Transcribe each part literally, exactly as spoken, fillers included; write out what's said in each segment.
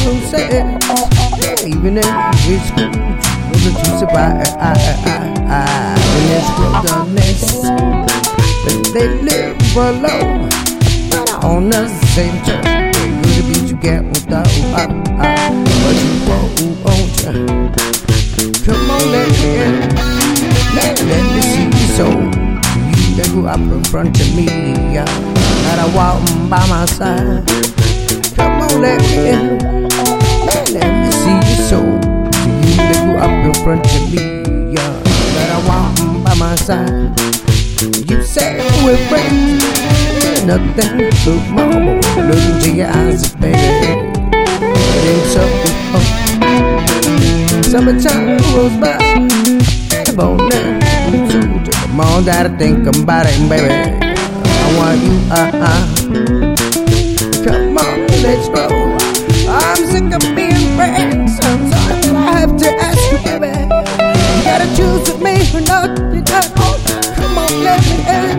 Tuesday evening we school. On the Tuesday by I I I let's go the next. They live below, but on the same church. Good to be together without I I. But you won't, won't you? Come on, let me let, let me see you so. They grew up in front of me, yeah. And I walk by my side. Come on, let me in. Let me see your soul. You they grew up in front of me, yeah. And I walk by my side. You say we're friends, nothing but mama. Look into your eyes, baby. Things up with hope. Summertime rolls by. Come on now. Come on, gotta think about it, baby. I want you, uh-uh. Come on, let's go. I'm sick of being friends. I'm sorry, but I have to ask you, baby. You gotta choose with me or not. You got home. Come on, let me in.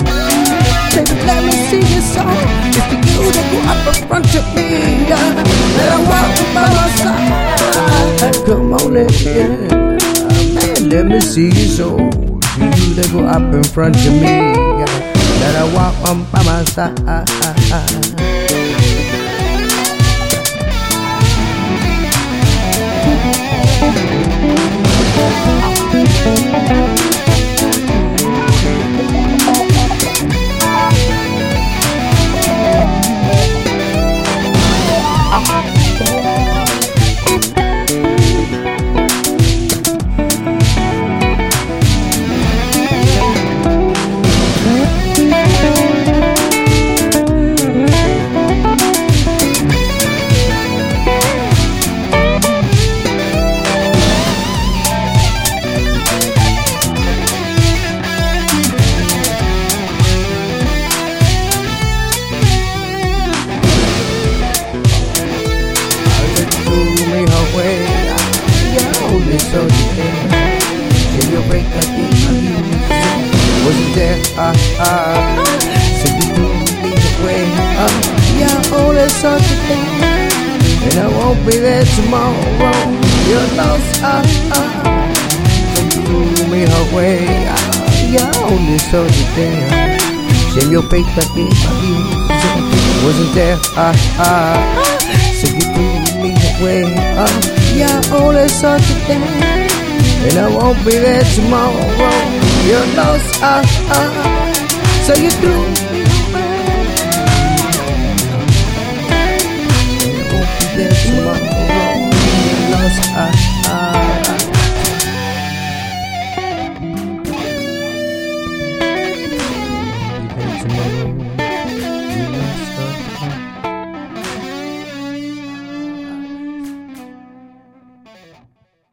Baby, let me see your soul. It's the you that go up in front of me, yeah. Let I walk by my side. Come on, let me in. Man, let me see your soul. You that go up in front of me, yeah. That I walk on by my side. So you can you break like in my music. Wasn't there, ah, ah. So you do me the way, ah. Yeah, all that sort of thing. And I won't be there tomorrow. You're lost, ah, ah. So you do me her way, ah. Yeah, all that sort of thing. Shame your break like in my music. Wasn't there, ah, ah. So you do me the way, ah. Yeah, all that sort of thing. And I won't be there tomorrow. You're lost, ah, ah. So you threw